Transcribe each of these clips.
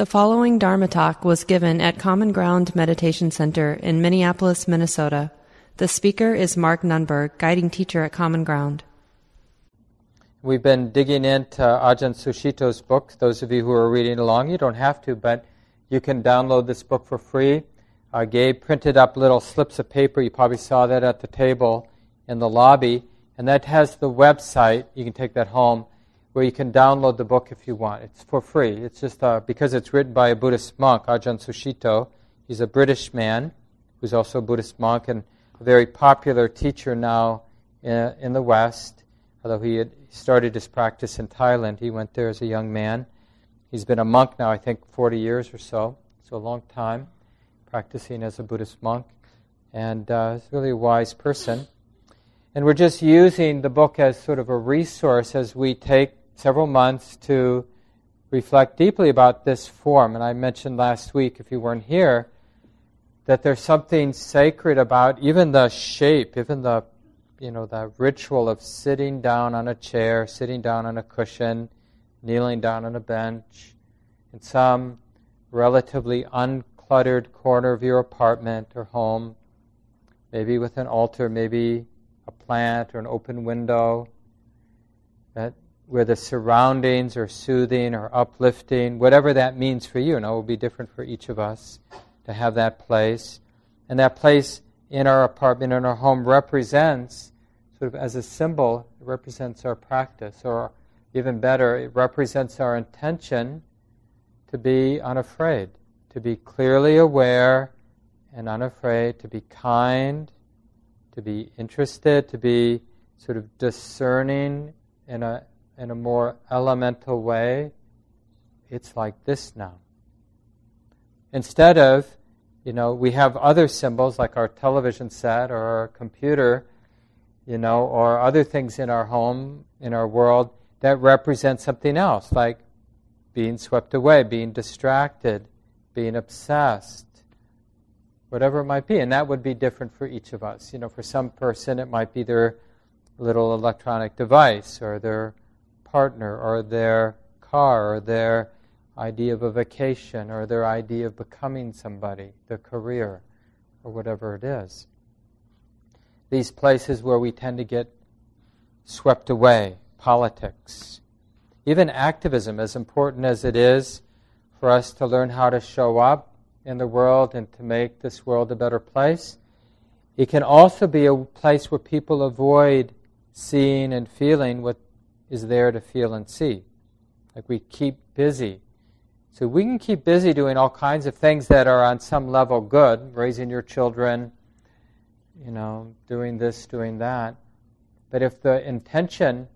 The following Dharma talk was given at Common Ground Meditation Center in Minneapolis, Minnesota. The speaker is Mark Nunberg, guiding teacher at Common Ground. We've been digging into Ajahn Sucitto's book. Those of you who are reading along, you don't have to, but you can download this book for free. Gabe printed up little slips of paper. You probably saw that at the table in the lobby. And that has the website. You can take that home, where you can download the book if you want. It's for free. It's just because it's written by a Buddhist monk, Ajahn Sucitto. He's a British man who's also a Buddhist monk and a very popular teacher now in the West. Although he had started his practice in Thailand, he went there as a young man. He's been a monk now, I think, 40 years or so. So a long time practicing as a Buddhist monk. And he's really a wise person. And we're just using the book as sort of a resource as we take several months to reflect deeply about this form. And I mentioned last week, if you weren't here, that there's something sacred about even the shape, even the, the ritual of sitting down on a chair, sitting down on a cushion, kneeling down on a bench, in some relatively uncluttered corner of your apartment or home, maybe with an altar, maybe a plant or an open window, that where the surroundings are soothing or uplifting, whatever that means for you. Now, it will be different for each of us to have that place. And that place in our apartment, in our home, represents, sort of as a symbol, it represents our practice. Or even better, it represents our intention to be unafraid, to be clearly aware and unafraid, to be kind, to be interested, to be sort of discerning in a more elemental way. It's like this now. Instead of, we have other symbols like our television set or our computer, or other things in our home, in our world, that represent something else, like being swept away, being distracted, being obsessed, whatever it might be. And that would be different for each of us. For some person, it might be their little electronic device or their partner or their car or their idea of a vacation or their idea of becoming somebody, their career, or whatever it is. These places where we tend to get swept away, politics, even activism, as important as it is for us to learn how to show up in the world and to make this world a better place, it can also be a place where people avoid seeing and feeling what is there to feel and see. Like we keep busy. So we can keep busy doing all kinds of things that are on some level good, raising your children, doing this, doing that. But if the intention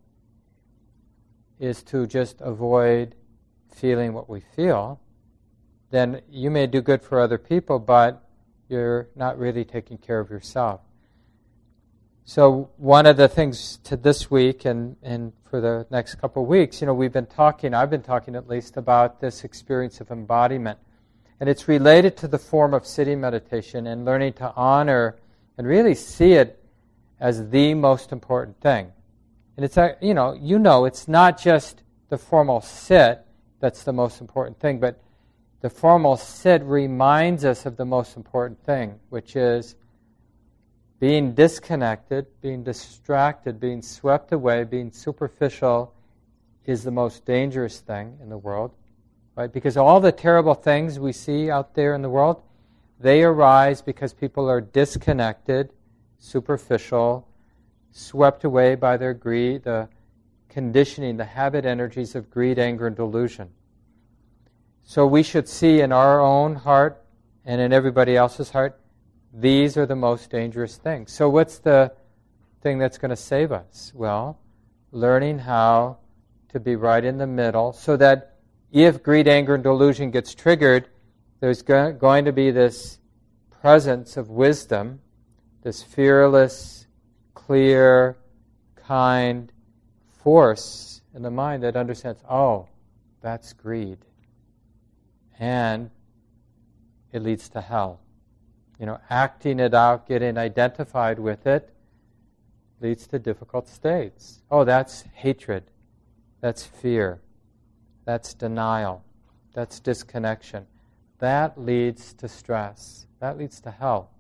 is to just avoid feeling what we feel, then you may do good for other people, but you're not really taking care of yourself. So one of the things to this week and for the next couple of weeks, I've been talking at least about this experience of embodiment. And it's related to the form of sitting meditation and learning to honor and really see it as the most important thing. And it's, it's not just the formal sit that's the most important thing, but the formal sit reminds us of the most important thing, which is being disconnected, being distracted, being swept away, being superficial is the most dangerous thing in the world, right? Because all the terrible things we see out there in the world, they arise because people are disconnected, superficial, swept away by their greed, the conditioning, the habit energies of greed, anger, and delusion. So we should see in our own heart and in everybody else's heart, these are the most dangerous things. So what's the thing that's going to save us? Well, learning how to be right in the middle so that if greed, anger, and delusion gets triggered, there's going to be this presence of wisdom, this fearless, clear, kind force in the mind that understands, oh, that's greed. And it leads to hell. Acting it out, getting identified with it, leads to difficult states. Oh, that's hatred. That's fear. That's denial. That's disconnection. That leads to stress. That leads to hell.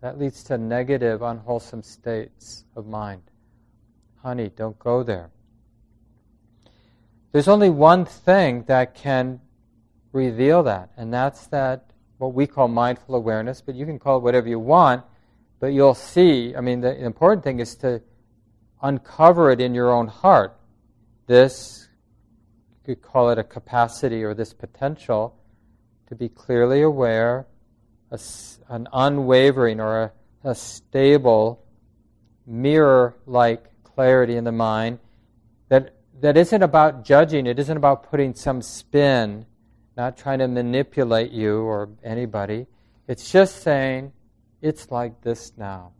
That leads to negative, unwholesome states of mind. Honey, don't go there. There's only one thing that can reveal that, and that's that what we call mindful awareness, but you can call it whatever you want, but you'll see, I mean, the important thing is to uncover it in your own heart. This, you could call it a capacity or this potential to be clearly aware, an unwavering or a stable mirror-like clarity in the mind that isn't about judging, it isn't about putting some spin, not trying to manipulate you or anybody. It's just saying, it's like this now.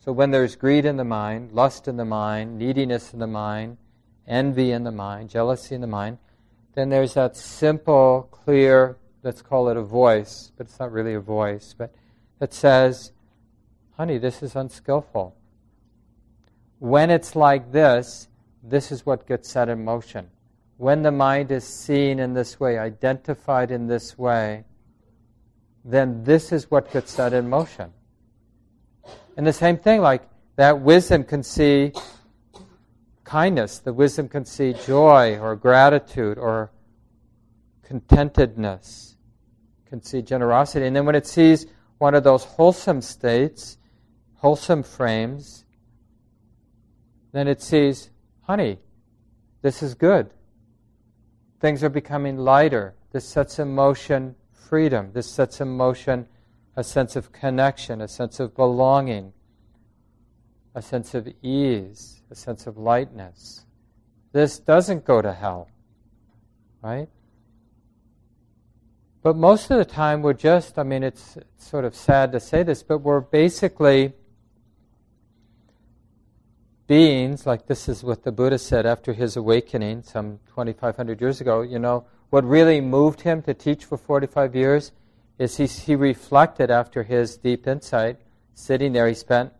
So when there's greed in the mind, lust in the mind, neediness in the mind, envy in the mind, jealousy in the mind, then there's that simple, clear, let's call it a voice, but it's not really a voice, but that says, honey, this is unskillful. When it's like this, this is what gets set in motion. When the mind is seen in this way, identified in this way, then this is what gets set in motion. And the same thing, like that wisdom can see kindness, the wisdom can see joy or gratitude or contentedness, can see generosity. And then when it sees one of those wholesome states, wholesome frames, then it sees, honey, this is good. Things are becoming lighter. This sets in motion freedom. This sets in motion a sense of connection, a sense of belonging, a sense of ease, a sense of lightness. This doesn't go to hell, right? But most of the time we're just, I mean, it's sort of sad to say this, but we're basically beings, like this is what the Buddha said after his awakening some 2,500 years ago, you know, what really moved him to teach for 45 years is he reflected after his deep insight, sitting there. He spent,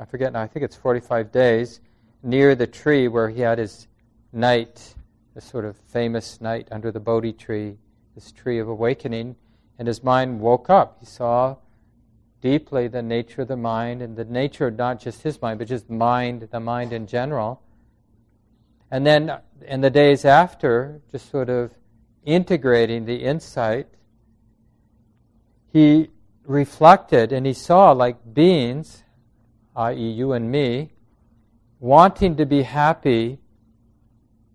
I forget now, I think it's 45 days near the tree where he had his night, this sort of famous night under the Bodhi tree, this tree of awakening, and his mind woke up. He saw deeply the nature of the mind, and the nature not just his mind, but just mind, the mind in general. And then in the days after, just sort of integrating the insight, he reflected and he saw like beings, i.e. you and me, wanting to be happy,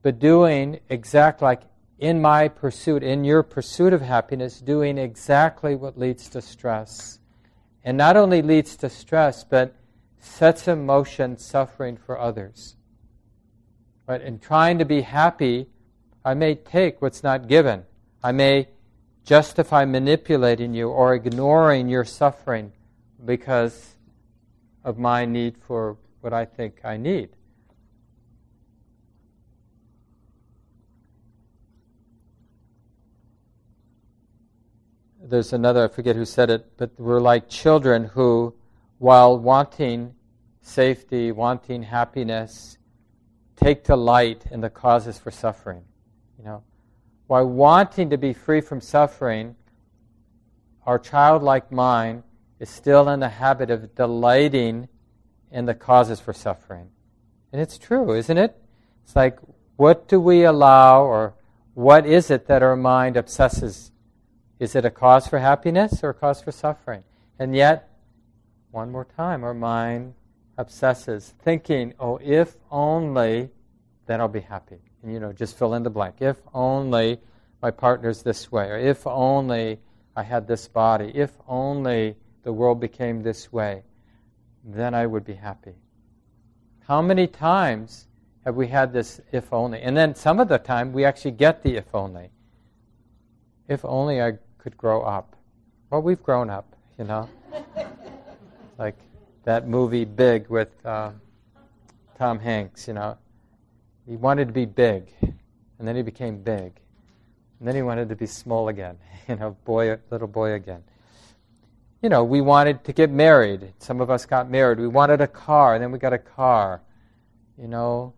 but doing exactly like in my pursuit, in your pursuit of happiness, doing exactly what leads to stress. And not only leads to stress, but sets in motion suffering for others. But in trying to be happy, I may take what's not given. I may justify manipulating you or ignoring your suffering because of my need for what I think I need. There's another, I forget who said it, but we're like children who, while wanting safety, wanting happiness, take delight in the causes for suffering. You know, while wanting to be free from suffering, our childlike mind is still in the habit of delighting in the causes for suffering. And it's true, isn't it? It's like, what do we allow, or what is it that our mind obsesses? Is it a cause for happiness or a cause for suffering? And yet, one more time, our mind obsesses, thinking, oh, if only, then I'll be happy. And, you know, just fill in the blank. If only my partner's this way, or if only I had this body, if only the world became this way, then I would be happy. How many times have we had this if only? And then some of the time we actually get the if only. If only I could grow up. Well, we've grown up, you know. Like that movie Big with Tom Hanks, you know. He wanted to be big, and then he became big. And then he wanted to be small again, you know, little boy again. You know, we wanted to get married. Some of us got married. We wanted a car, and then we got a car. You know,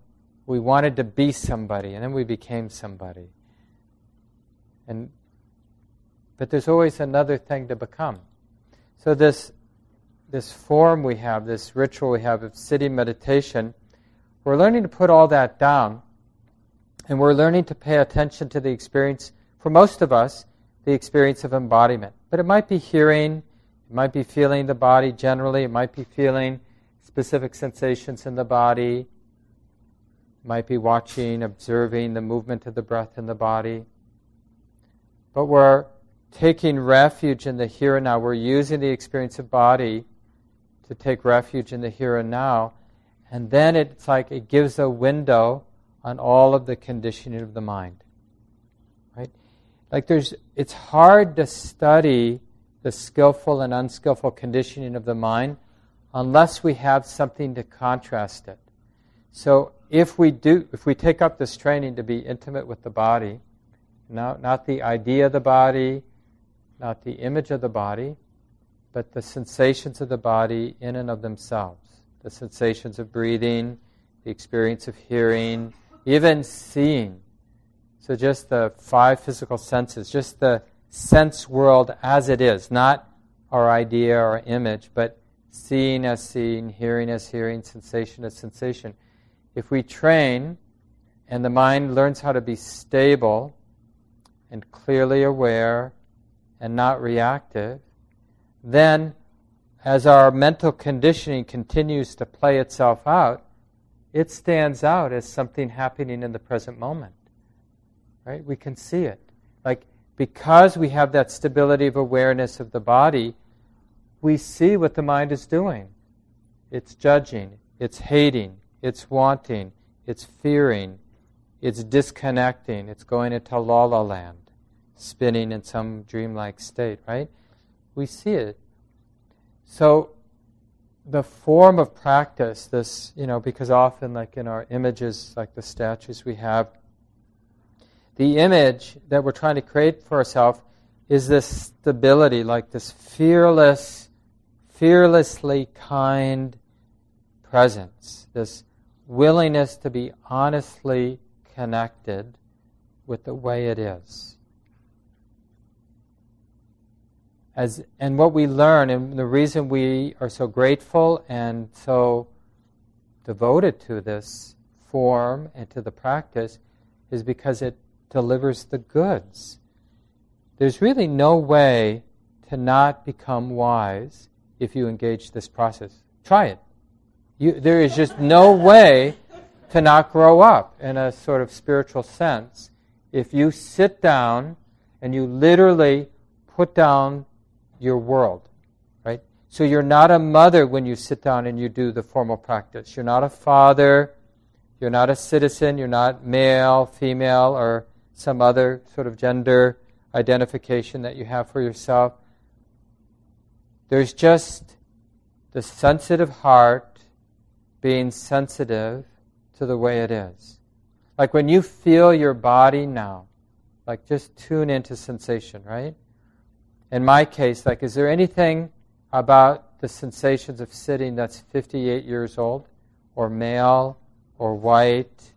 we wanted to be somebody, and then we became somebody. And But there's always another thing to become. So this form we have, this ritual we have of sitting meditation, we're learning to put all that down, and we're learning to pay attention to the experience, for most of us, the experience of embodiment. But it might be hearing, it might be feeling the body generally, it might be feeling specific sensations in the body, it might be watching, observing the movement of the breath in the body. But we're taking refuge in the here and now. We're using the experience of body to take refuge in the here and now. And then it's like it gives a window on all of the conditioning of the mind. Right? Like it's hard to study the skillful and unskillful conditioning of the mind unless we have something to contrast it. So if we take up this training to be intimate with the body, not the idea of the body, not the image of the body, but the sensations of the body in and of themselves, the sensations of breathing, the experience of hearing, even seeing. So just the 5 physical senses, just the sense world as it is, not our idea or image, but seeing as seeing, hearing as hearing, sensation as sensation. If we train and the mind learns how to be stable and clearly aware and not reactive, then as our mental conditioning continues to play itself out, it stands out as something happening in the present moment. Right? We can see it. Like, because we have that stability of awareness of the body, we see what the mind is doing. It's judging, it's hating, it's wanting, it's fearing, it's disconnecting, it's going into la-la land, spinning in some dreamlike state, right? We see it. So the form of practice, this, because often like in our images, like the statues we have, the image that we're trying to create for ourselves is this stability, like this fearlessly kind presence, this willingness to be honestly connected with the way it is. And what we learn, and the reason we are so grateful and so devoted to this form and to the practice, is because it delivers the goods. There's really no way to not become wise if you engage this process. Try it. There is just no way to not grow up in a sort of spiritual sense if you sit down and you literally put down your world, right? So you're not a mother when you sit down and you do the formal practice. You're not a father. You're not a citizen. You're not male, female, or some other sort of gender identification that you have for yourself. There's just the sensitive heart being sensitive to the way it is. Like when you feel your body now, like just tune into sensation, right? In my case, like, is there anything about the sensations of sitting that's 58 years old or male or white?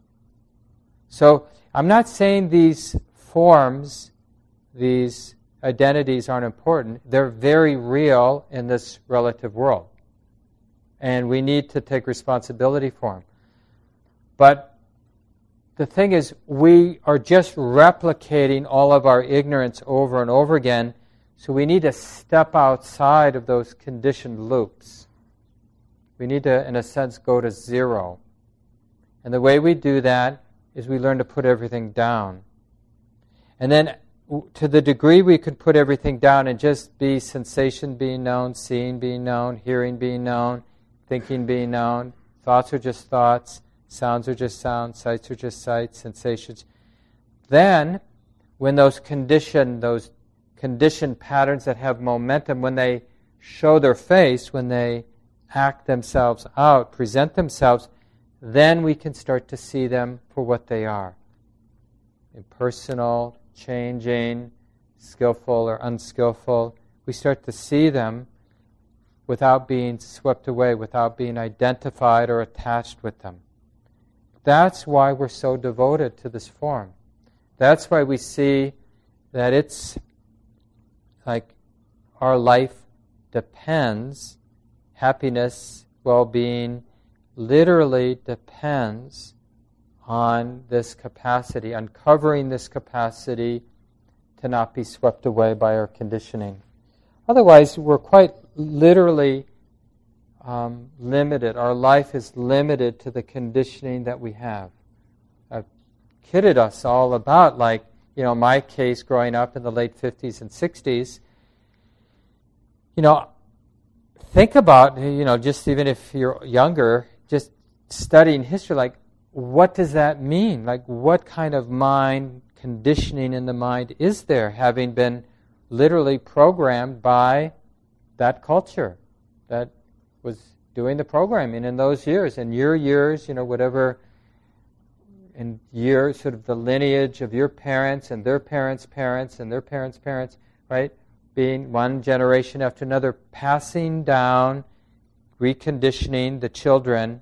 So I'm not saying these forms, these identities aren't important. They're very real in this relative world. And we need to take responsibility for them. But the thing is, we are just replicating all of our ignorance over and over again, so we need to step outside of those conditioned loops. We need to, in a sense, go to zero. And the way we do that is we learn to put everything down. And then to the degree we can put everything down and just be sensation being known, seeing being known, hearing being known, thinking being known, thoughts are just thoughts, sounds are just sounds, sights are just sights, sensations. Then when those conditioned patterns that have momentum, when they show their face, when they act themselves out, present themselves, then we can start to see them for what they are. Impersonal, changing, skillful or unskillful. We start to see them without being swept away, without being identified or attached with them. That's why we're so devoted to this form. That's why we see that it's like our life depends, happiness, well-being literally depends on this capacity, uncovering this capacity to not be swept away by our conditioning. Otherwise, we're quite literally limited. Our life is limited to the conditioning that we have. I've kidded us all about, like, you know, my case growing up in the late 50s and 60s, you know, think about, you know, just even if you're younger, just studying history, like, what does that mean? Like, what kind of mind conditioning in the mind is there, having been literally programmed by that culture that was doing the programming in those years? In your years, you know, whatever, in years, sort of the lineage of your parents and their parents' parents and their parents' parents, right? Being one generation after another, passing down, reconditioning the children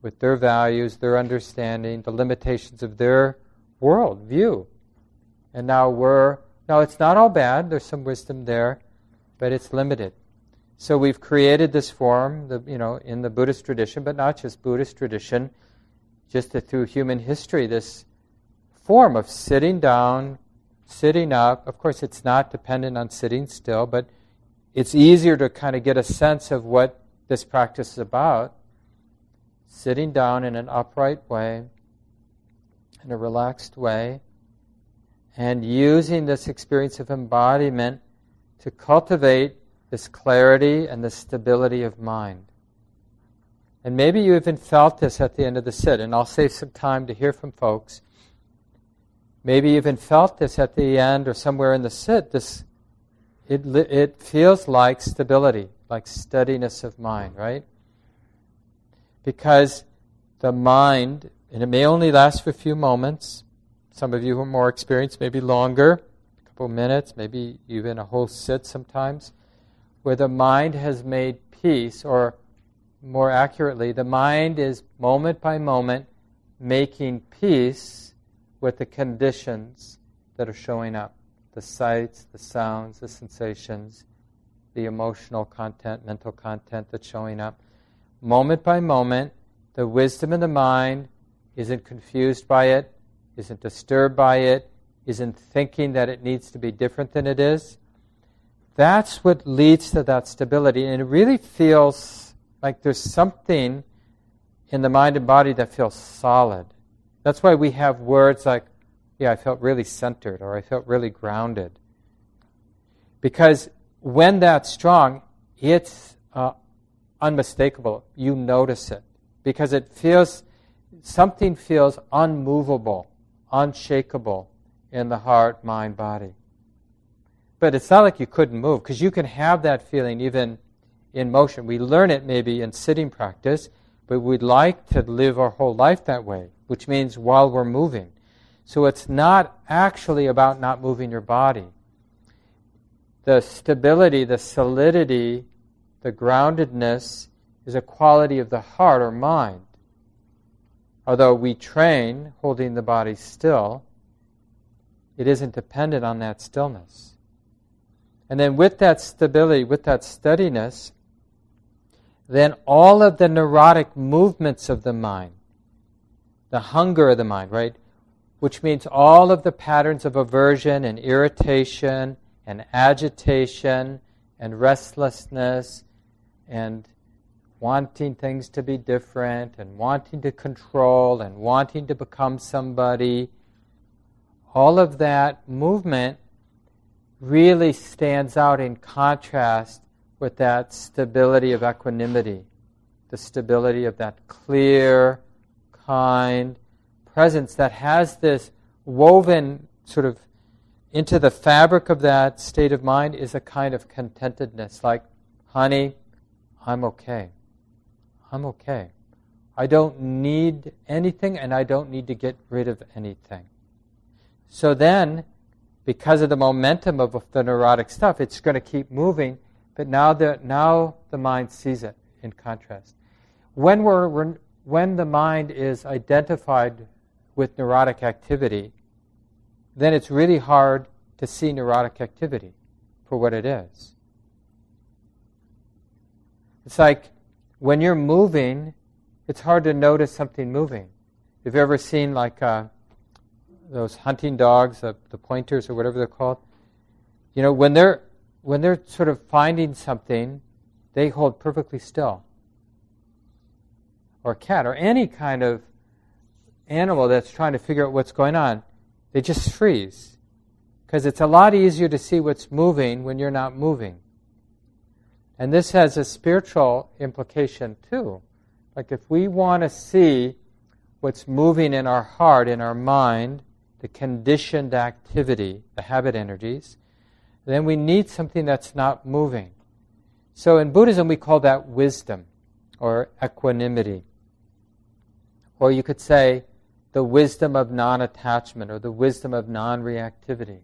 with their values, their understanding, the limitations of their worldview. And now it's not all bad, there's some wisdom there, but it's limited. So we've created this form, you know, in the Buddhist tradition, but not just Buddhist tradition, just through human history, this form of sitting down, sitting up. Of course, it's not dependent on sitting still, but it's easier to kind of get a sense of what this practice is about. Sitting down in an upright way, in a relaxed way, and using this experience of embodiment to cultivate this clarity and this stability of mind. And maybe you even felt this at the end of the sit, and I'll save some time to hear from folks. Maybe you even felt this at the end or somewhere in the sit. It feels like stability, like steadiness of mind, right? Because the mind, and it may only last for a few moments. Some of you who are more experienced, maybe longer, a couple minutes, maybe even a whole sit sometimes, where the mind has made peace, or more accurately, the mind is moment by moment making peace with the conditions that are showing up, the sights, the sounds, the sensations, the emotional content, mental content that's showing up. Moment by moment, the wisdom in the mind isn't confused by it, isn't disturbed by it, isn't thinking that it needs to be different than it is. That's what leads to that stability. And it really feels like there's something in the mind and body that feels solid. That's why we have words like, yeah, I felt really centered, or I felt really grounded. Because when that's strong, it's unmistakable. You notice it because it feels, something feels unmovable, unshakable in the heart, mind, body. But it's not like you couldn't move, because you can have that feeling even in motion. We learn it maybe in sitting practice, but we'd like to live our whole life that way, which means while we're moving. So it's not actually about not moving your body. The stability, the solidity, the groundedness is a quality of the heart or mind. Although we train holding the body still, it isn't dependent on that stillness. And then with that stability, with that steadiness, then all of the neurotic movements of the mind, the hunger of the mind, right? Which means all of the patterns of aversion and irritation and agitation and restlessness and wanting things to be different and wanting to control and wanting to become somebody, all of that movement really stands out in contrast with that stability of equanimity, the stability of that clear, kind presence that has this woven sort of into the fabric of that state of mind is a kind of contentedness, like, honey, I'm okay. I'm okay. I don't need anything, and I don't need to get rid of anything. So then, because of the momentum of the neurotic stuff, it's going to keep moving, but now the mind sees it in contrast. When the mind is identified with neurotic activity, then it's really hard to see neurotic activity for what it is. It's like when you're moving, it's hard to notice something moving. If you've ever seen like those hunting dogs, the pointers or whatever they're called, you know, when they're sort of finding something, they hold perfectly still. Or a cat, or any kind of animal that's trying to figure out what's going on, they just freeze. Because it's a lot easier to see what's moving when you're not moving. And this has a spiritual implication too. Like if we want to see what's moving in our heart, in our mind, the conditioned activity, the habit energies, then we need something that's not moving. So in Buddhism, we call that wisdom or equanimity. Or you could say the wisdom of non-attachment or the wisdom of non-reactivity.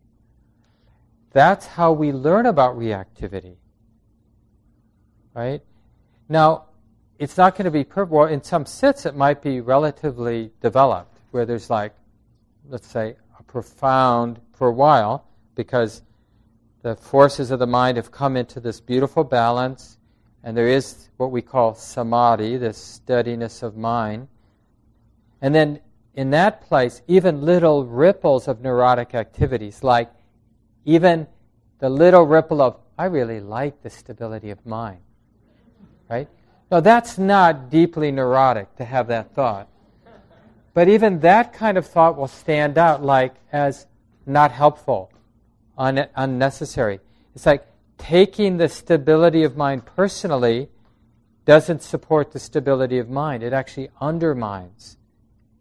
That's how we learn about reactivity. Right? Now, it's not going to be perfect. Well, in some sits, it might be relatively developed, where there's like, let's say, a profound, for a while, because the forces of the mind have come into this beautiful balance, and there is what we call samadhi, this steadiness of mind. And then in that place, even little ripples of neurotic activities, like even the little ripple of, I really like the stability of mind, right? Now, that's not deeply neurotic to have that thought. But even that kind of thought will stand out like as not helpful, unnecessary. It's like taking the stability of mind personally doesn't support the stability of mind. It actually undermines.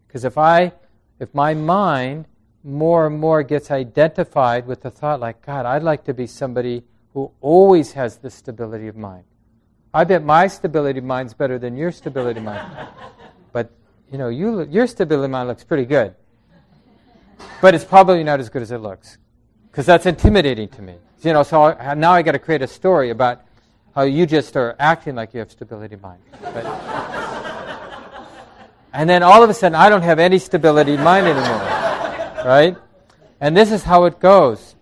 Because if my mind more and more gets identified with the thought like, God, I'd like to be somebody who always has the stability of mind. I bet my stability of mind's better than your stability of mind. But, you know, your stability of mind looks pretty good. But it's probably not as good as it looks. Because that's intimidating to me. You know, so now I got to create a story about how you just are acting like you have stability of mind. And then all of a sudden, I don't have any stability in mind anymore, right? And this is how it goes.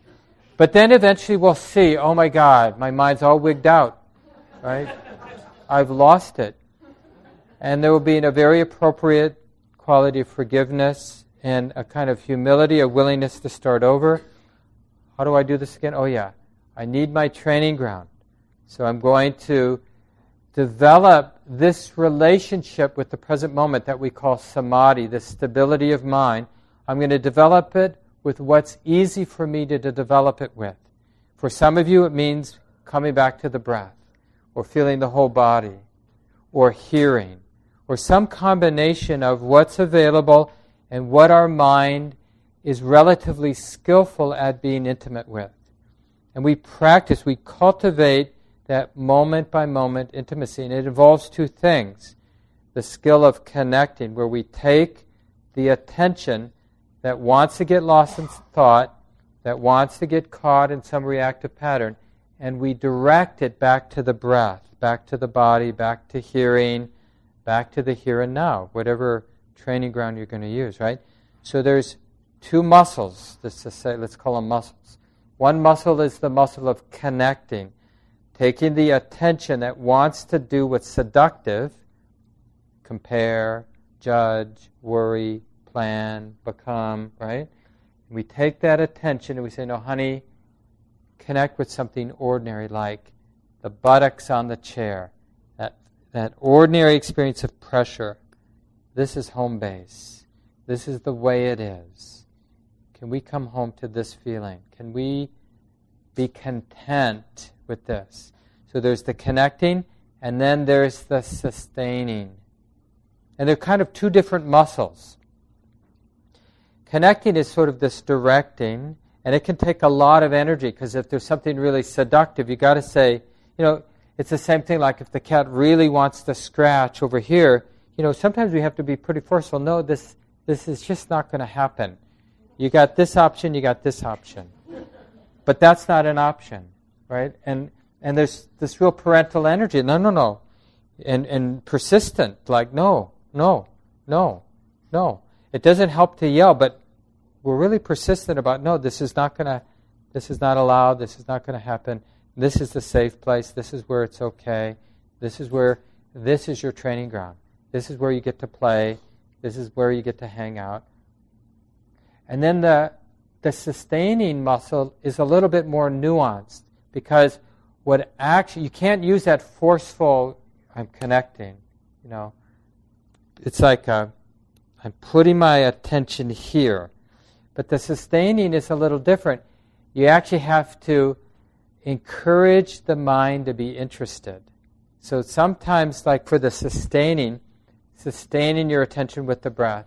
But then eventually we'll see, oh my God, my mind's all wigged out, right? I've lost it. And there will be a very appropriate quality of forgiveness and a kind of humility, a willingness to start over. How do I do this again? Oh yeah, I need my training ground. So I'm going to develop this relationship with the present moment that we call samadhi, the stability of mind. I'm going to develop it with what's easy for me to develop it with. For some of you, it means coming back to the breath, or feeling the whole body, or hearing, or some combination of what's available and what our mind is relatively skillful at being intimate with. And we practice, we cultivate that moment-by-moment intimacy. And it involves two things. The skill of connecting, where we take the attention that wants to get lost in thought, that wants to get caught in some reactive pattern, and we direct it back to the breath, back to the body, back to hearing, back to the here and now, whatever training ground you're going to use, right? So there's two muscles, let's call them muscles. One muscle is the muscle of connecting, taking the attention that wants to do what's seductive, compare, judge, worry, plan, become, right? We take that attention and we say, no, honey, connect with something ordinary like the buttocks on the chair, that ordinary experience of pressure. This is home base. This is the way it is. Can we come home to this feeling? Can we be content with this? So there's the connecting, and then there's the sustaining. And they're kind of two different muscles. Connecting is sort of this directing, and it can take a lot of energy, because if there's something really seductive, you got to say, you know, it's the same thing like if the cat really wants to scratch over here, you know, sometimes we have to be pretty forceful. No, this is just not going to happen. You got this option, you got this option. But that's not an option. Right? And there's this real parental energy. No. And persistent, like no. It doesn't help to yell, but we're really persistent about no, this is not going to This is not allowed. This is not going to happen. This is the safe place. This is where it's okay. This is your training ground. This is where you get to play. This is where you get to hang out. And then the sustaining muscle is a little bit more nuanced, because what actually, you can't use that forceful, I'm connecting, you know. It's like I'm putting my attention here. But the sustaining is a little different. You actually have to encourage the mind to be interested. So sometimes, like for the sustaining your attention with the breath,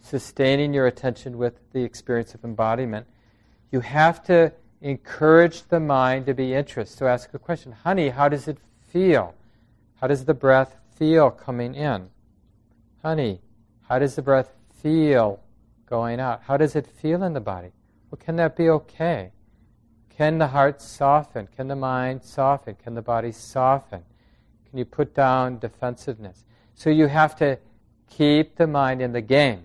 sustaining your attention with the experience of embodiment, you have to encourage the mind to be interested. So ask a question, honey, how does it feel? How does the breath feel coming in? Honey, how does the breath feel going out? How does it feel in the body? Well, can that be okay? Can the heart soften? Can the mind soften? Can the body soften? Can you put down defensiveness? So you have to keep the mind in the game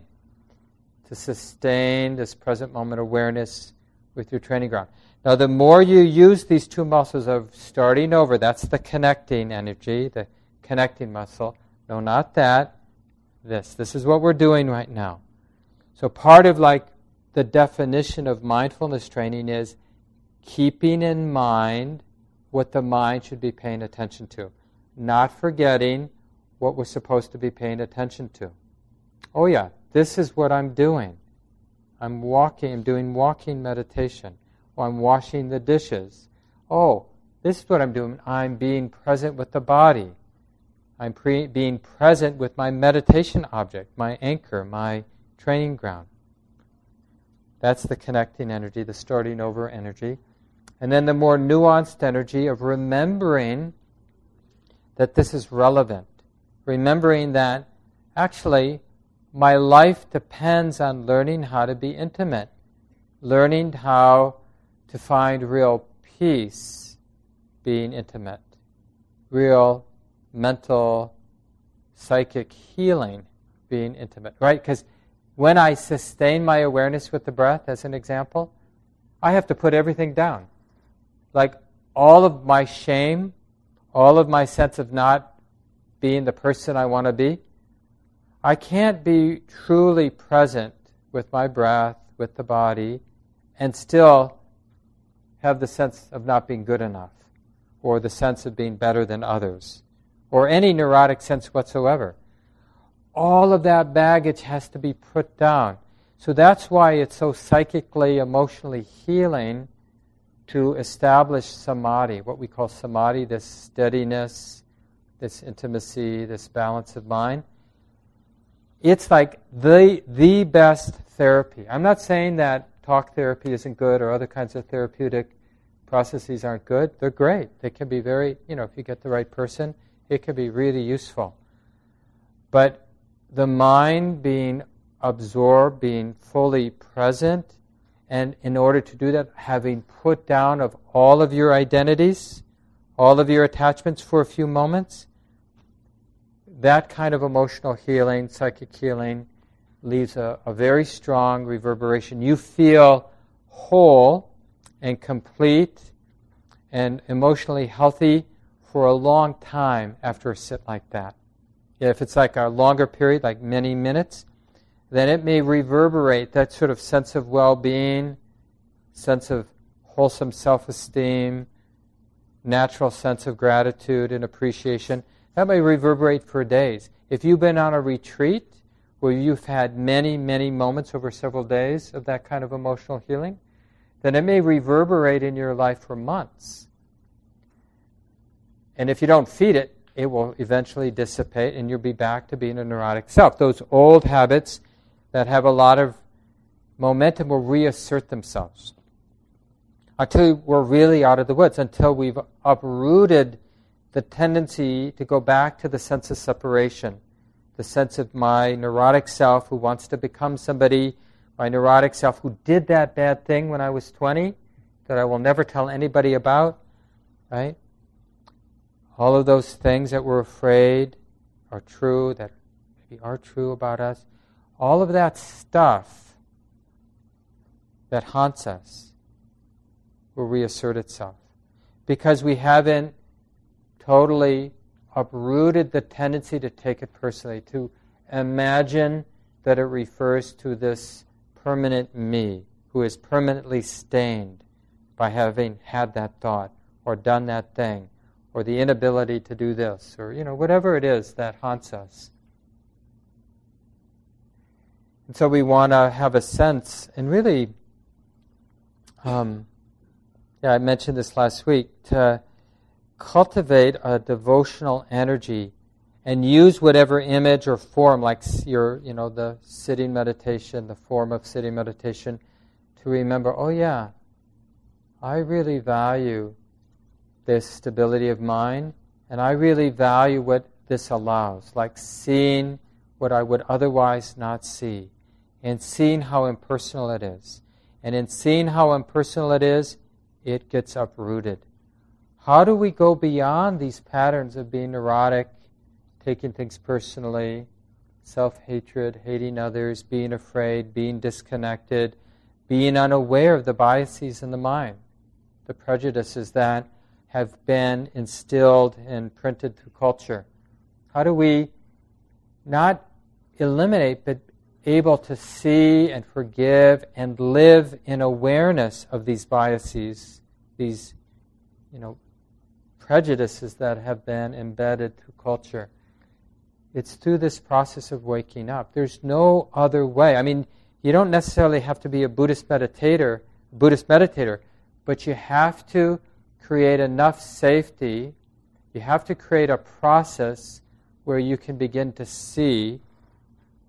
to sustain this present moment awareness with your training ground. Now, the more you use these two muscles of starting over, that's the connecting energy, the connecting muscle. No, not that. This is what we're doing right now. So part of like the definition of mindfulness training is keeping in mind what the mind should be paying attention to, not forgetting what we're supposed to be paying attention to. Oh yeah, this is what I'm doing. I'm walking, I'm doing walking meditation. Or I'm washing the dishes. Oh, this is what I'm doing. I'm being present with the body. I'm being present with my meditation object, my anchor, my training ground. That's the connecting energy, the starting over energy. And then the more nuanced energy of remembering that this is relevant. Remembering that actually my life depends on learning how to be intimate. Learning how to find real peace being intimate. Real mental, psychic healing being intimate. Right? Because when I sustain my awareness with the breath, as an example, I have to put everything down. Like all of my shame, all of my sense of not being the person I want to be, I can't be truly present with my breath, with the body, and still have the sense of not being good enough, or the sense of being better than others, or any neurotic sense whatsoever. All of that baggage has to be put down. So that's why it's so psychically, emotionally healing to establish samadhi, what we call samadhi, this steadiness, this intimacy, this balance of mind. It's like the best therapy. I'm not saying that talk therapy isn't good or other kinds of therapeutic processes aren't good. They're great. They can be very, if you get the right person, it can be really useful. But the mind being absorbed, being fully present, and in order to do that, having put down of all of your identities, all of your attachments for a few moments, that kind of emotional healing, psychic healing, leaves a very strong reverberation. You feel whole and complete and emotionally healthy for a long time after a sit like that. If it's like a longer period, like many minutes, then it may reverberate that sort of sense of well-being, sense of wholesome self-esteem, natural sense of gratitude and appreciation. That may reverberate for days. If you've been on a retreat where you've had many, many moments over several days of that kind of emotional healing, then it may reverberate in your life for months. And if you don't feed it, it will eventually dissipate and you'll be back to being a neurotic self. Those old habits that have a lot of momentum will reassert themselves until we're really out of the woods, until we've uprooted the tendency to go back to the sense of separation, the sense of my neurotic self who wants to become somebody, my neurotic self who did that bad thing when I was 20 that I will never tell anybody about, right? All of those things that we're afraid are true, that maybe are true about us, all of that stuff that haunts us will reassert itself because we haven't totally uprooted the tendency to take it personally, to imagine that it refers to this permanent me who is permanently stained by having had that thought or done that thing or the inability to do this or, whatever it is that haunts us. And so we want to have a sense, and really, I mentioned this last week, to cultivate a devotional energy and use whatever image or form, like your, the sitting meditation, the form of sitting meditation, to remember, oh yeah, I really value this stability of mind, and I really value what this allows, like seeing what I would otherwise not see, and seeing how impersonal it is. And in seeing how impersonal it is, it gets uprooted. How do we go beyond these patterns of being neurotic, taking things personally, self-hatred, hating others, being afraid, being disconnected, being unaware of the biases in the mind, the prejudices that have been instilled and printed through culture? How do we not eliminate, but able to see and forgive and live in awareness of these biases, these, prejudices that have been embedded through culture? It's through this process of waking up. There's no other way. I mean, you don't necessarily have to be a Buddhist meditator, but you have to create enough safety. You have to create a process where you can begin to see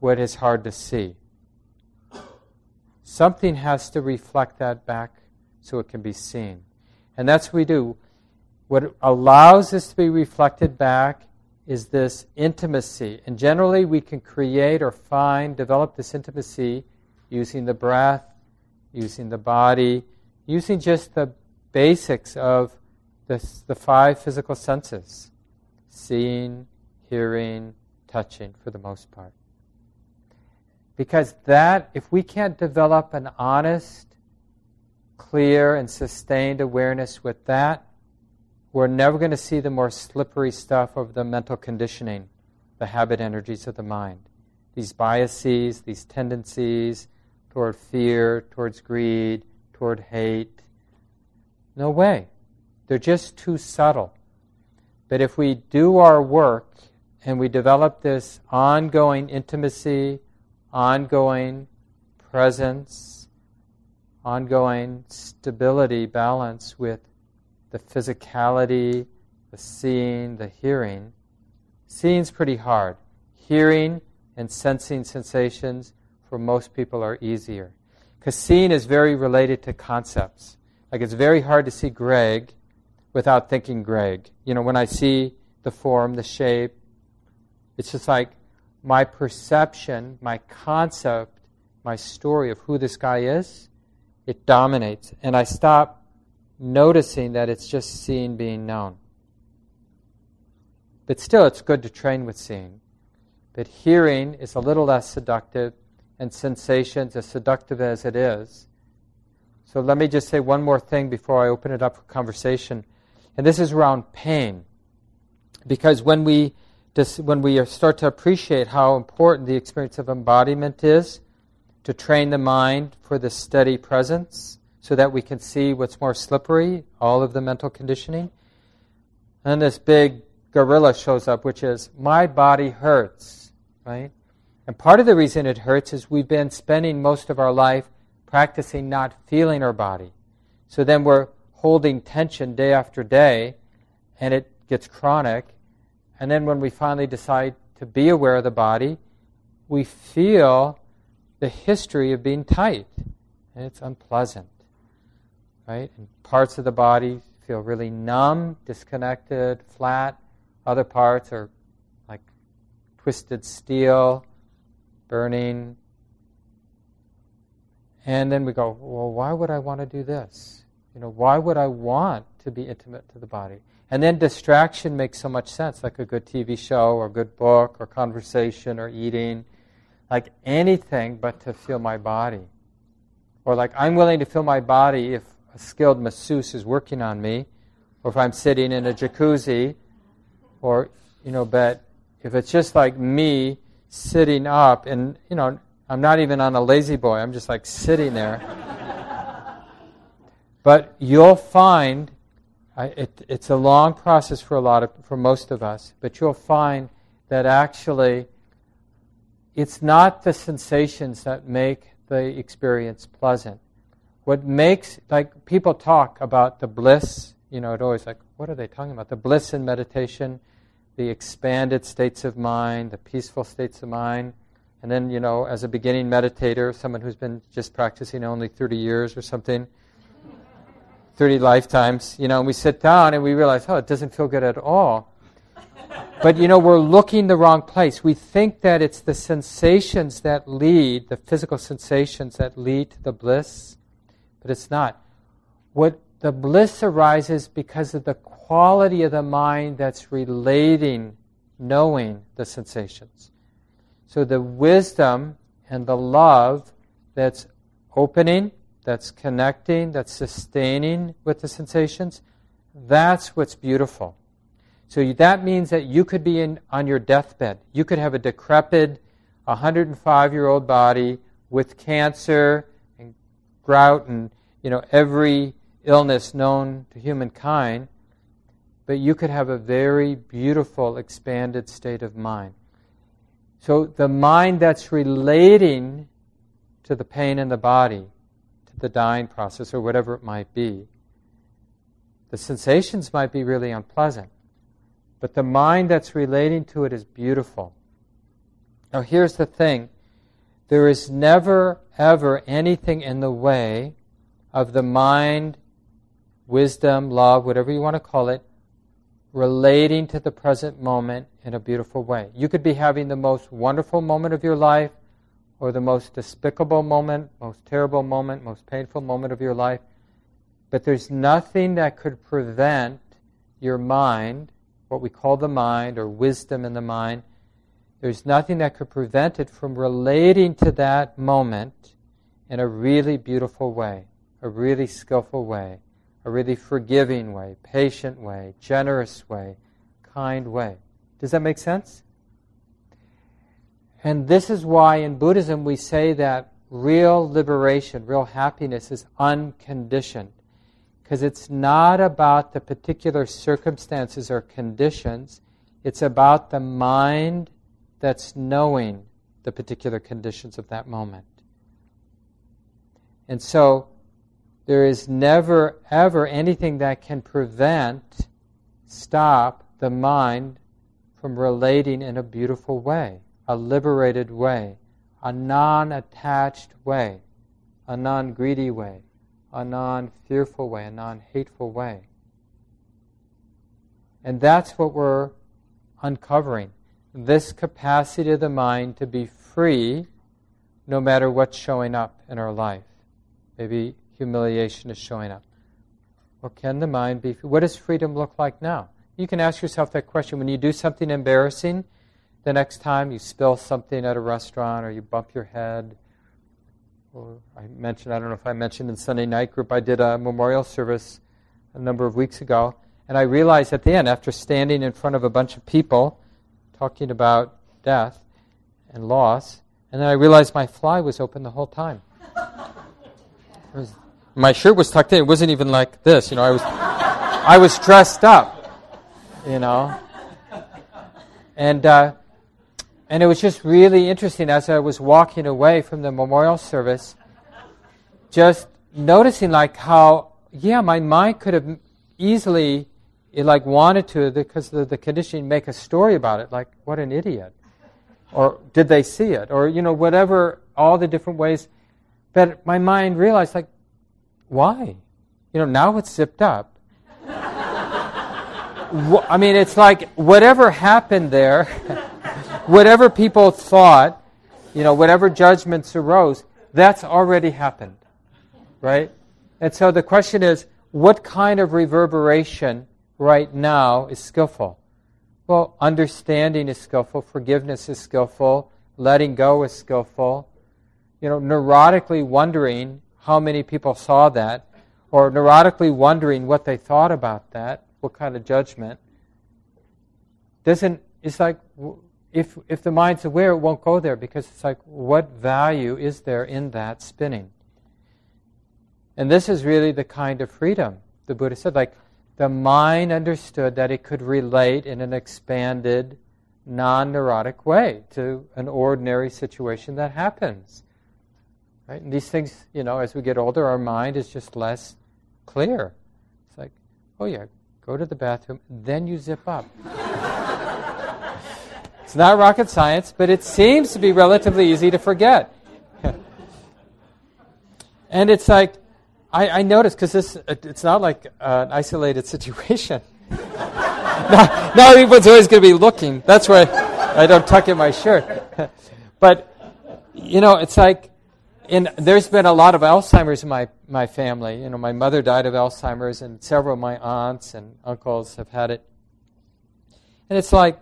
what is hard to see. Something has to reflect that back so it can be seen. And that's what we do. What allows this to be reflected back is this intimacy. And generally we can create or develop this intimacy using the breath, using the body, using just the basics of the five physical senses. Seeing, hearing, touching, for the most part. Because that, if we can't develop an honest, clear, and sustained awareness with that, we're never going to see the more slippery stuff of the mental conditioning, the habit energies of the mind, these biases, these tendencies toward fear, towards greed, toward hate. No way. They're just too subtle. But if we do our work and we develop this ongoing intimacy, ongoing presence, ongoing stability, balance with the physicality, the seeing, the hearing. Seeing's pretty hard. Hearing and sensing sensations for most people are easier. Because seeing is very related to concepts. Like it's very hard to see Greg without thinking Greg. When I see the form, the shape, it's just like, my perception, my concept, my story of who this guy is, it dominates. And I stop noticing that it's just seeing being known. But still, it's good to train with seeing. But hearing is a little less seductive, and sensations, as seductive as it is. So let me just say one more thing before I open it up for conversation. And this is around pain. Because when we start to appreciate how important the experience of embodiment is to train the mind for the steady presence so that we can see what's more slippery, all of the mental conditioning. And this big gorilla shows up, which is, my body hurts, right? And part of the reason it hurts is we've been spending most of our life practicing not feeling our body. So then we're holding tension day after day, and it gets chronic. And then when we finally decide to be aware of the body, we feel the history of being tight. And it's unpleasant, right? And parts of the body feel really numb, disconnected, flat. Other parts are like twisted steel, burning. And then we go, well, why would I want to do this? Why would I want to be intimate to the body? And then distraction makes so much sense, like a good TV show or a good book or conversation or eating, like anything but to feel my body. Or like I'm willing to feel my body if a skilled masseuse is working on me, or if I'm sitting in a jacuzzi, or, you know, but if it's just like me sitting up and, you know, I'm not even on a lazy boy, I'm just like sitting there. But you'll find, it's a long process for most of us, but you'll find that actually it's not the sensations that make the experience pleasant. What makes, like, people talk about the bliss, you know, it's always like, what are they talking about? The bliss in meditation, the expanded states of mind, the peaceful states of mind. And then, you know, as a beginning meditator, someone who's been just practicing only 30 years or something, 30 lifetimes, you know, and we sit down and we realize, oh, it doesn't feel good at all. But, you know, we're looking the wrong place. We think that it's the sensations that lead, the physical sensations that lead to the bliss, but it's not. What the bliss arises because of the quality of the mind that's relating, knowing the sensations. So the wisdom and the love that's opening, that's connecting, that's sustaining with the sensations, that's what's beautiful. So that means that you could be on your deathbed. You could have a decrepit 105-year-old body with cancer and gout and, you know, every illness known to humankind, but you could have a very beautiful, expanded state of mind. So the mind that's relating to the pain in the body, the dying process, or whatever it might be. The sensations might be really unpleasant, but the mind that's relating to it is beautiful. Now here's the thing. There is never, ever anything in the way of the mind, wisdom, love, whatever you want to call it, relating to the present moment in a beautiful way. You could be having the most wonderful moment of your life, or the most despicable moment, most terrible moment, most painful moment of your life. But there's nothing that could prevent your mind, what we call the mind or wisdom in the mind, there's nothing that could prevent it from relating to that moment in a really beautiful way, a really skillful way, a really forgiving way, patient way, generous way, kind way. Does that make sense? And this is why in Buddhism we say that real liberation, real happiness is unconditioned. Because it's not about the particular circumstances or conditions. It's about the mind that's knowing the particular conditions of that moment. And so there is never, ever anything that can prevent, stop the mind from relating in a beautiful way. A liberated way, a non-attached way, a non-greedy way, a non-fearful way, a non-hateful way. And that's what we're uncovering, this capacity of the mind to be free no matter what's showing up in our life. Maybe humiliation is showing up. Well, can the mind be free? What does freedom look like now? You can ask yourself that question. When you do something embarrassing, the next time you spill something at a restaurant or you bump your head, or I don't know if I mentioned in Sunday night group, I did a memorial service a number of weeks ago, and I realized at the end, after standing in front of a bunch of people talking about death and loss, and then I realized my fly was open the whole time. My shirt was tucked in. It wasn't even like this. You know, I was dressed up, you know. And it was just really interesting as I was walking away from the memorial service, just noticing like how, yeah, my mind could have easily, it like wanted to, because of the conditioning, make a story about it, like, what an idiot, or did they see it, or, you know, whatever, all the different ways. But my mind realized, like, why? You know, now it's zipped up. I mean, it's like whatever happened there, whatever people thought, you know, whatever judgments arose, that's already happened, right? And so the question is, what kind of reverberation right now is skillful? Well, understanding is skillful, forgiveness is skillful, letting go is skillful. You know, neurotically wondering how many people saw that, or neurotically wondering what they thought about that, what kind of judgment, it's like if the mind's aware, it won't go there, because it's like, what value is there in that spinning? And this is really the kind of freedom the Buddha said, like the mind understood that it could relate in an expanded, non-neurotic way to an ordinary situation that happens. Right? And these things, as we get older, our mind is just less clear. It's like, oh yeah, go to the bathroom, then you zip up. It's not rocket science, but it seems to be relatively easy to forget. And it's like, I noticed, because it's not like an isolated situation. Now everyone's always going to be looking. That's why I don't tuck in my shirt. But, it's like, there's been a lot of Alzheimer's in my family. My mother died of Alzheimer's, and several of my aunts and uncles have had it. And it's like,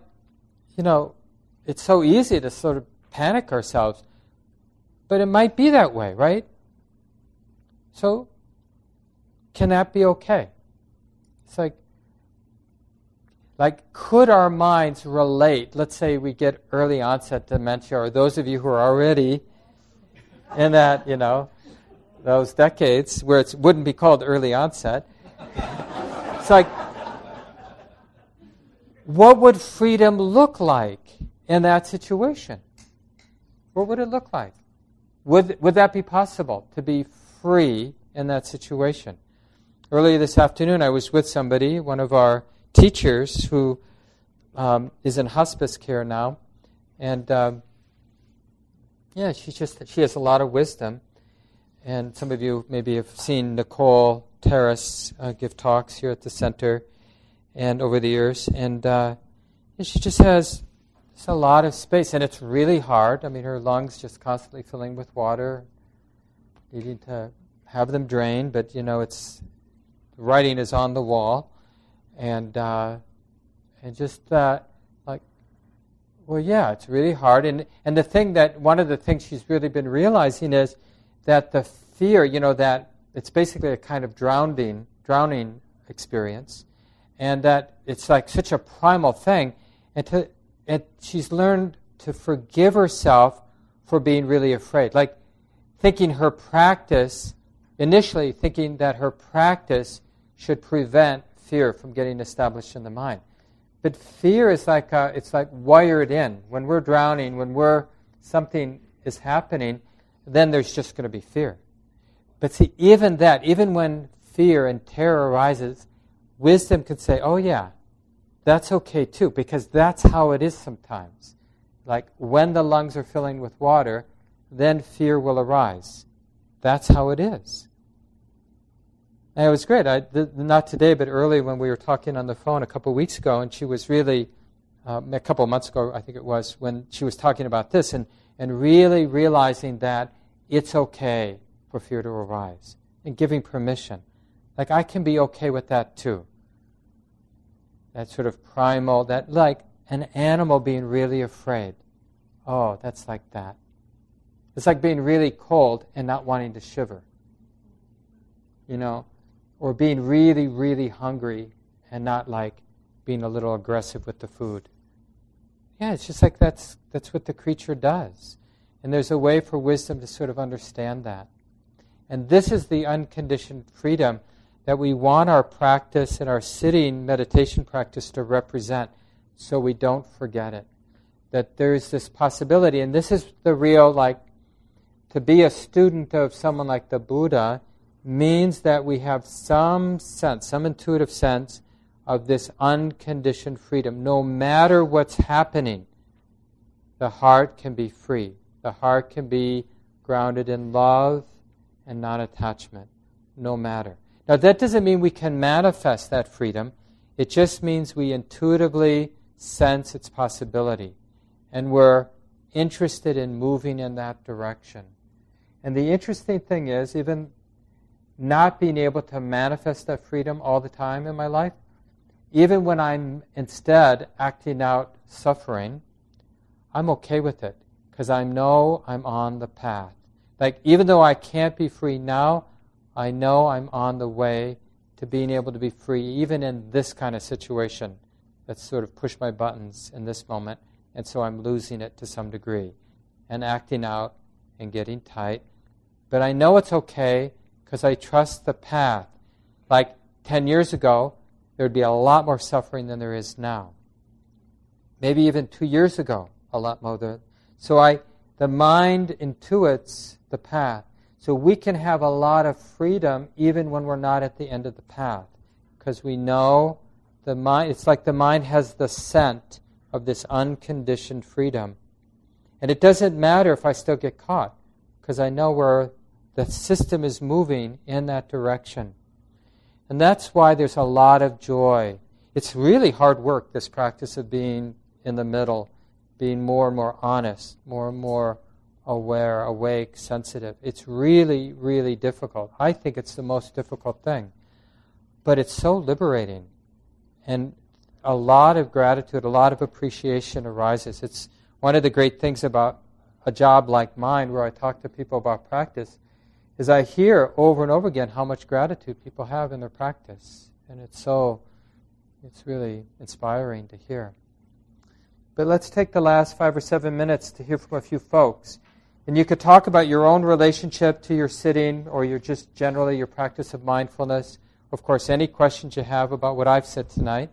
it's so easy to sort of panic ourselves. But it might be that way, right? So, can that be okay? It's like, could our minds relate? Let's say we get early onset dementia, or those of you who are already in that, those decades where it wouldn't be called early onset. It's like, what would freedom look like in that situation? What would it look like? Would that be possible, to be free in that situation? Earlier this afternoon, I was with somebody, one of our teachers who is in hospice care now, and she has a lot of wisdom. And some of you maybe have seen Nicole Terrace give talks here at the center and over the years. And she just has a lot of space. And it's really hard. I mean, her lungs just constantly filling with water, needing to have them drained. But, it's writing is on the wall. And just it's really hard. And one of the things she's really been realizing is that the fear, that it's basically a kind of drowning experience, and that it's like such a primal thing. And she's learned to forgive herself for being really afraid. Like initially thinking that her practice should prevent fear from getting established in the mind. But fear is like, it's like wired in. When we're drowning, something is happening, then there's just going to be fear. But see, even when fear and terror arises, wisdom can say, oh yeah, that's okay too, because that's how it is sometimes. Like when the lungs are filling with water, then fear will arise. That's how it is. And it was great. Not today, but early when we were talking on the phone a couple of weeks ago, and she was really, a couple of months ago, I think it was, when she was talking about this and really realizing that it's okay for fear to arise and giving permission. Like, I can be okay with that too. That sort of primal, that like an animal being really afraid. Oh, that's like that. It's like being really cold and not wanting to shiver. Or being really, really hungry and not like being a little aggressive with the food. Yeah, it's just like that's what the creature does. And there's a way for wisdom to sort of understand that. And this is the unconditioned freedom that we want our practice and our sitting meditation practice to represent, so we don't forget it. That there is this possibility, and this is the real, like, to be a student of someone like the Buddha means that we have some sense, some intuitive sense of this unconditioned freedom. No matter what's happening, the heart can be free. The heart can be grounded in love and non-attachment, no matter. Now, that doesn't mean we can manifest that freedom. It just means we intuitively sense its possibility, and we're interested in moving in that direction. And the interesting thing is, even not being able to manifest that freedom all the time in my life, even when I'm instead acting out suffering, I'm okay with it, because I know I'm on the path. Like, even though I can't be free now, I know I'm on the way to being able to be free, even in this kind of situation that's sort of pushed my buttons in this moment, and so I'm losing it to some degree and acting out and getting tight. But I know it's okay because I trust the path. Like 10 years ago, there would be a lot more suffering than there is now. Maybe even 2 years ago, a lot more. So the mind intuits the path. So we can have a lot of freedom even when we're not at the end of the path, because we know the mind. It's like the mind has the scent of this unconditioned freedom. And it doesn't matter if I still get caught, because I know where the system is moving in that direction. And that's why there's a lot of joy. It's really hard work, this practice of being in the middle, being more and more honest, more and more aware, awake, sensitive. It's really, really difficult. I think it's the most difficult thing. But it's so liberating. And a lot of gratitude, a lot of appreciation arises. It's one of the great things about a job like mine, where I talk to people about practice, is I hear over and over again how much gratitude people have in their practice. And it's really inspiring to hear. But let's take the last 5 or 7 minutes to hear from a few folks. And you could talk about your own relationship to your sitting, or your just generally your practice of mindfulness. Of course, any questions you have about what I've said tonight.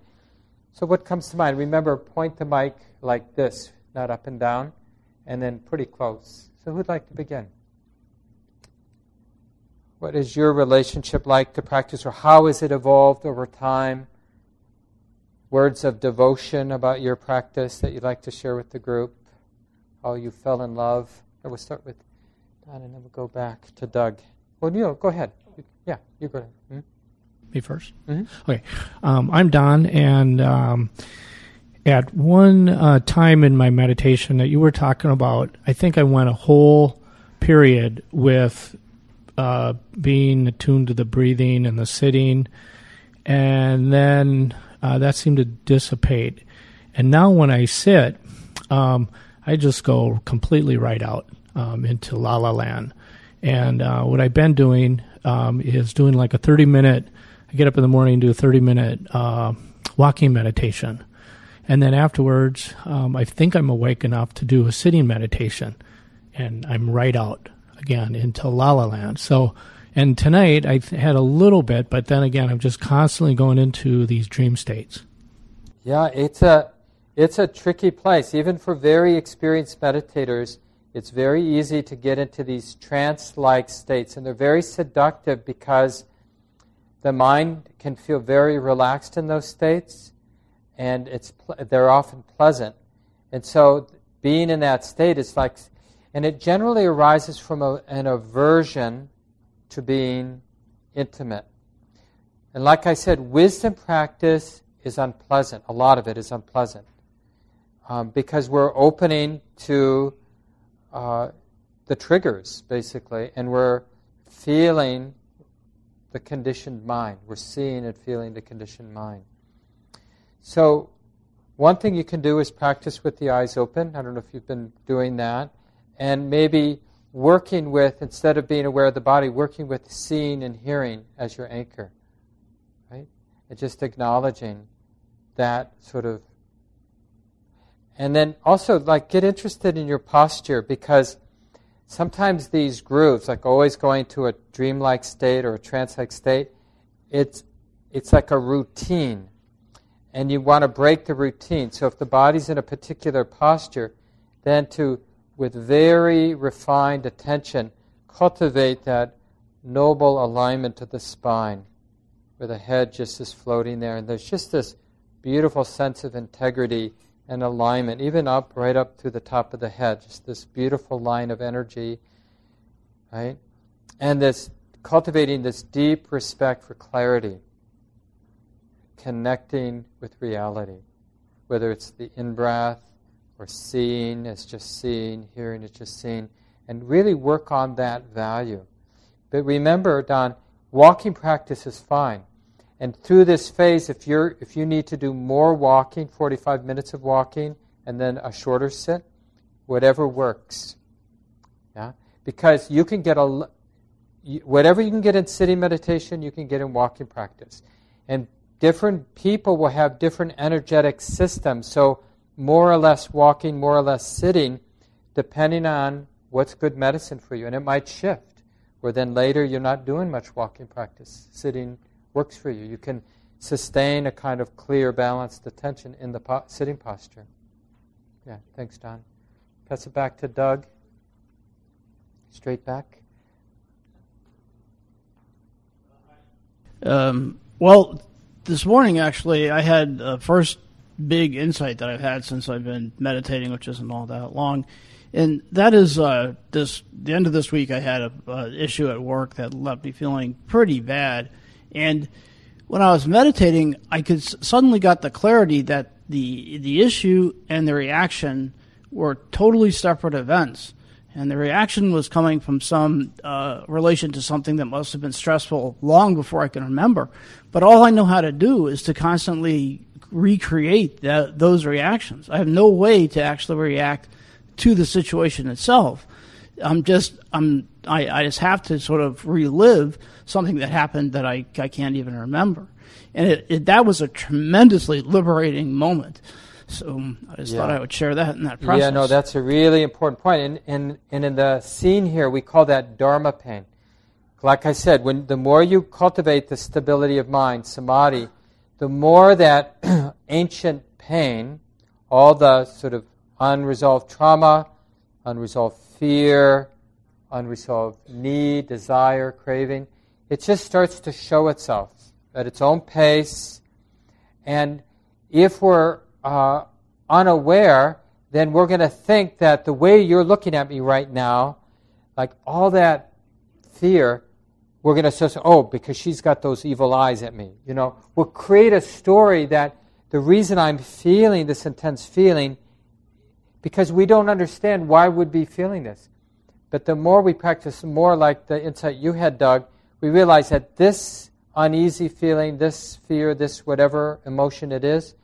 So what comes to mind? Remember, point the mic like this, not up and down, and then pretty close. So who'd like to begin? What is your relationship like to practice, or how has it evolved over time? Words of devotion about your practice that you'd like to share with the group, how you fell in love. We'll start with Don, and then we'll go back to Doug. Well, Neil, go ahead. Yeah, you go ahead. Hmm? Me first? Mm-hmm. Okay. I'm Don, and at one time in my meditation that you were talking about, I think I went a whole period with being attuned to the breathing and the sitting, and then that seemed to dissipate. And now when I sit, I just go completely right out into la-la land. And what I've been doing is doing like a 30-minute, I get up in the morning and do a 30-minute walking meditation. And then afterwards, I think I'm awake enough to do a sitting meditation. And I'm right out again into la-la land. So, and tonight I had a little bit, but then again, I'm just constantly going into these dream states. Yeah, it's a tricky place. Even for very experienced meditators, it's very easy to get into these trance-like states. And they're very seductive because the mind can feel very relaxed in those states, and they're often pleasant. And so being in that state is like, and it generally arises from an aversion to being intimate. And like I said, wisdom practice is unpleasant. A lot of it is unpleasant because we're opening to the triggers, basically, and we're feeling the conditioned mind. We're seeing and feeling the conditioned mind. So one thing you can do is practice with the eyes open. I don't know if you've been doing that. And maybe working with, instead of being aware of the body, working with seeing and hearing as your anchor. Right? And just acknowledging that sort of. And then also, like, get interested in your posture, because sometimes these grooves, like always going to a dreamlike state or a trance-like state, it's like a routine. And you want to break the routine. So if the body's in a particular posture, then to, with very refined attention, cultivate that noble alignment of the spine, where the head just is floating there. And there's just this beautiful sense of integrity and alignment, even up, right up to the top of the head, just this beautiful line of energy, right? And this cultivating this deep respect for clarity, connecting with reality, whether it's the in-breath or seeing as just seeing, hearing as just seeing, and really work on that value. But remember, Don, walking practice is fine. And through this phase, if you need to do more walking, 45 minutes of walking, and then a shorter sit, whatever works. Yeah? Because you can get whatever you can get in sitting meditation, you can get in walking practice. And different people will have different energetic systems. So more or less walking, more or less sitting, depending on what's good medicine for you. And it might shift, where then later you're not doing much walking practice. Sitting works for you. You can sustain a kind of clear, balanced attention in the sitting posture. Yeah, thanks, Don. Pass it back to Doug. Straight back. Well, this morning, actually, I had the first big insight that I've had since I've been meditating, which isn't all that long. And that is the end of this week, I had an issue at work that left me feeling pretty bad. And when I was meditating, I could suddenly got the clarity that the issue and the reaction were totally separate events. And the reaction was coming from some relation to something that must have been stressful long before I can remember. But all I know how to do is to constantly recreate those reactions. I have no way to actually react to the situation itself. I just have to sort of relive something that happened that I can't even remember. And that was a tremendously liberating moment. So I just thought I would share that in that process. Yeah, no, that's a really important point. And in the scene here, we call that dharma pain. Like I said, when the more you cultivate the stability of mind, samadhi, the more that ancient pain, all the sort of unresolved trauma, unresolved fear, unresolved need, desire, craving, it just starts to show itself at its own pace. And if we're unaware, then we're going to think that the way you're looking at me right now, like all that fear, we're going to say, oh, because she's got those evil eyes at me. You know, we'll create a story that the reason I'm feeling this intense feeling, because we don't understand why we'd be feeling this. But the more we practice, more like the insight you had, Doug, we realize that this uneasy feeling, this fear, this whatever emotion it is,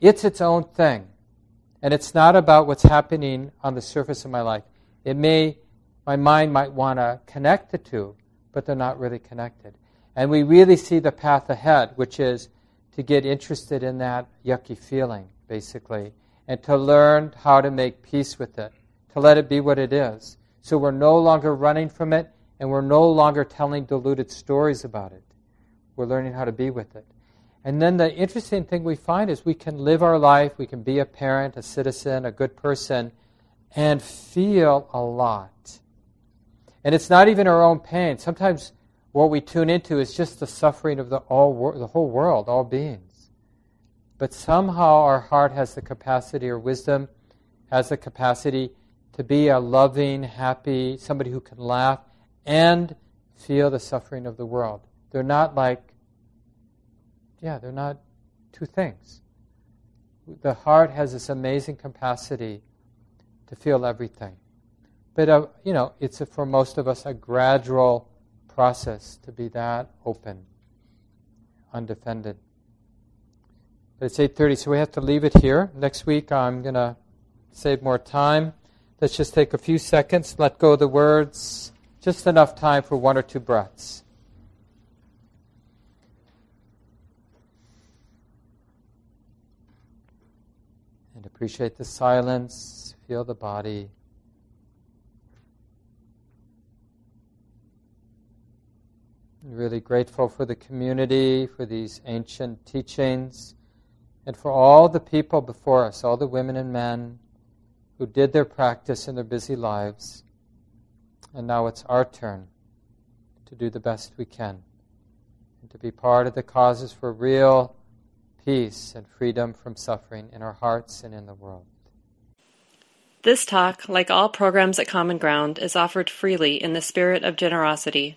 it's its own thing. And it's not about what's happening on the surface of my life. My mind might want to connect the two, but they're not really connected. And we really see the path ahead, which is to get interested in that yucky feeling, basically, and to learn how to make peace with it, to let it be what it is. So we're no longer running from it, and we're no longer telling deluded stories about it. We're learning how to be with it. And then the interesting thing we find is we can live our life, we can be a parent, a citizen, a good person, and feel a lot. And it's not even our own pain. Sometimes what we tune into is just the suffering of the whole world, all beings. But somehow our heart has the capacity, or wisdom has the capacity, to be a loving, happy, somebody who can laugh and feel the suffering of the world. They're not they're not two things. The heart has this amazing capacity to feel everything. But, it's for most of us a gradual process to be that open, undefended. But it's 8:30, so we have to leave it here. Next week, I'm going to save more time. Let's just take a few seconds, let go of the words, just enough time for one or two breaths. And appreciate the silence, feel the body. I'm really grateful for the community, for these ancient teachings, and for all the people before us, all the women and men who did their practice in their busy lives. And now it's our turn to do the best we can and to be part of the causes for real peace and freedom from suffering in our hearts and in the world. This talk, like all programs at Common Ground, is offered freely in the spirit of generosity.